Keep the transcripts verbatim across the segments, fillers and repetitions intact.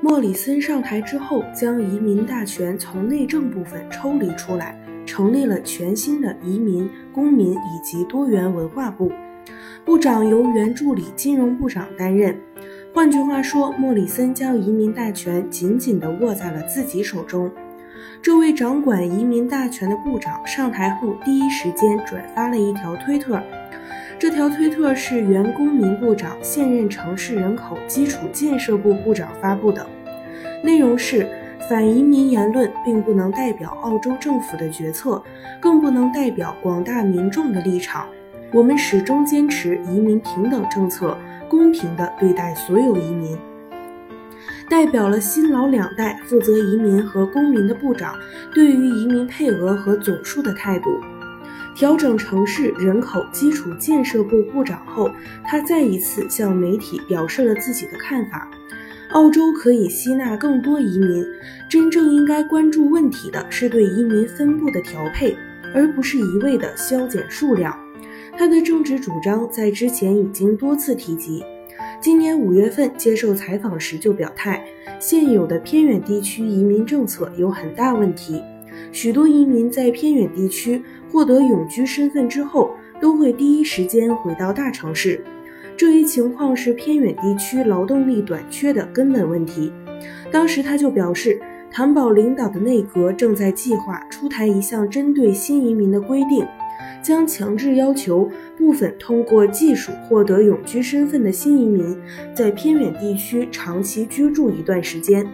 莫里森上台之后，将移民大权从内政部分抽离出来，成立了全新的移民、公民以及多元文化部，部长由原助理金融部长担任。换句话说，莫里森将移民大权紧紧地握在了自己手中。这位掌管移民大权的部长上台后，第一时间转发了一条推特。这条推特是原公民部长、现任城市人口基础建设部部长发布的，内容是：反移民言论并不能代表澳洲政府的决策，更不能代表广大民众的立场。我们始终坚持移民平等政策，公平地对待所有移民。代表了新老两代负责移民和公民的部长对于移民配额和总数的态度。调整城市人口基础建设部部长后，他再一次向媒体表示了自己的看法。澳洲可以吸纳更多移民，真正应该关注问题的是对移民分布的调配，而不是一味的削减数量。他的政治主张在之前已经多次提及。今年五月份接受采访时就表态，现有的偏远地区移民政策有很大问题。许多移民在偏远地区获得永居身份之后，都会第一时间回到大城市。这一情况是偏远地区劳动力短缺的根本问题。当时他就表示，谭宝领导的内阁正在计划出台一项针对新移民的规定，将强制要求部分通过技术获得永居身份的新移民在偏远地区长期居住一段时间。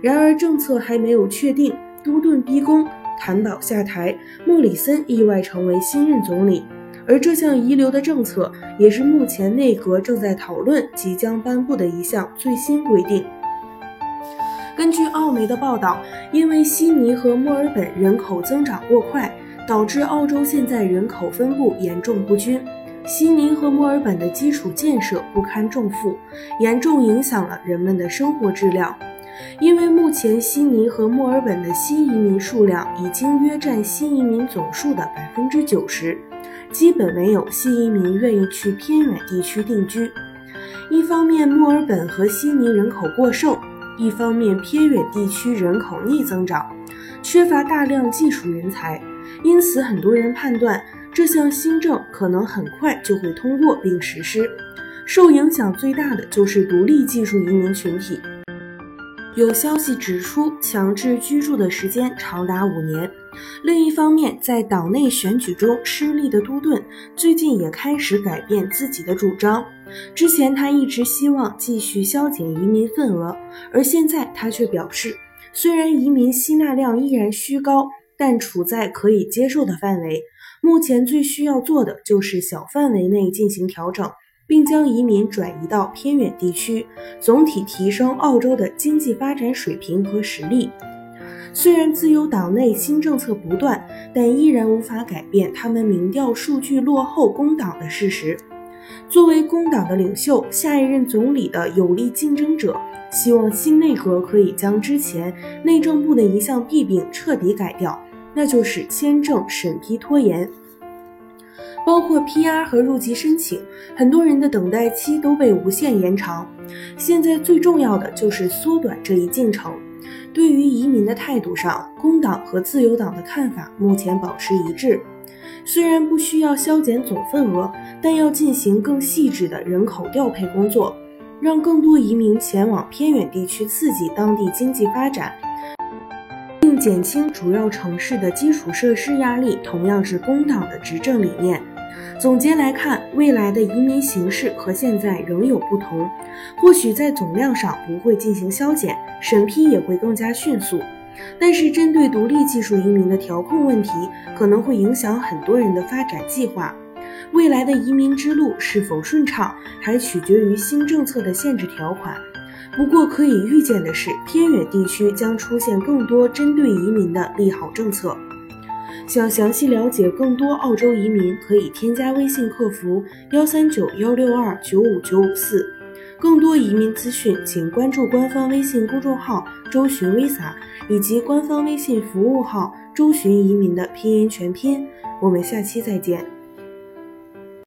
然而政策还没有确定，都顿逼宫，谭宝下台，莫里森意外成为新任总理。而这项遗留的政策也是目前内阁正在讨论即将颁布的一项最新规定。根据澳媒的报道，因为悉尼和墨尔本人口增长过快，导致澳洲现在人口分布严重不均。悉尼和墨尔本的基础建设不堪重负，严重影响了人们的生活质量。因为目前悉尼和墨尔本的新移民数量已经约占新移民总数的 百分之九十， 基本没有新移民愿意去偏远地区定居。一方面墨尔本和悉尼人口过剩，一方面偏远地区人口逆增长，缺乏大量技术人才，因此很多人判断这项新政可能很快就会通过并实施。受影响最大的就是独立技术移民群体。有消息指出，强制居住的时间长达五年。另一方面，在党内选举中失利的都顿，最近也开始改变自己的主张。之前他一直希望继续削减移民份额，而现在他却表示，虽然移民吸纳量依然虚高，但处在可以接受的范围。目前最需要做的就是小范围内进行调整，并将移民转移到偏远地区，总体提升澳洲的经济发展水平和实力。虽然自由党内新政策不断，但依然无法改变他们民调数据落后工党的事实。作为工党的领袖，下一任总理的有力竞争者，希望新内阁可以将之前内政部的一项弊病彻底改掉，那就是签证审批拖延。包括 P R 和入籍申请，很多人的等待期都被无限延长。现在最重要的就是缩短这一进程。对于移民的态度上，工党和自由党的看法目前保持一致。虽然不需要削减总份额，但要进行更细致的人口调配工作，让更多移民前往偏远地区，刺激当地经济发展。并减轻主要城市的基础设施压力，同样是工党的执政理念。总结来看，未来的移民形势和现在仍有不同，或许在总量上不会进行削减，审批也会更加迅速，但是针对独立技术移民的调控问题，可能会影响很多人的发展计划。未来的移民之路是否顺畅，还取决于新政策的限制条款。不过可以预见的是，偏远地区将出现更多针对移民的利好政策。想详细了解更多澳洲移民，可以添加微信客服一三九一六二九五九五四。更多移民资讯，请关注官方微信公众号“周巡 Visa” 以及官方微信服务号“周巡移民”的拼音全拼。我们下期再见。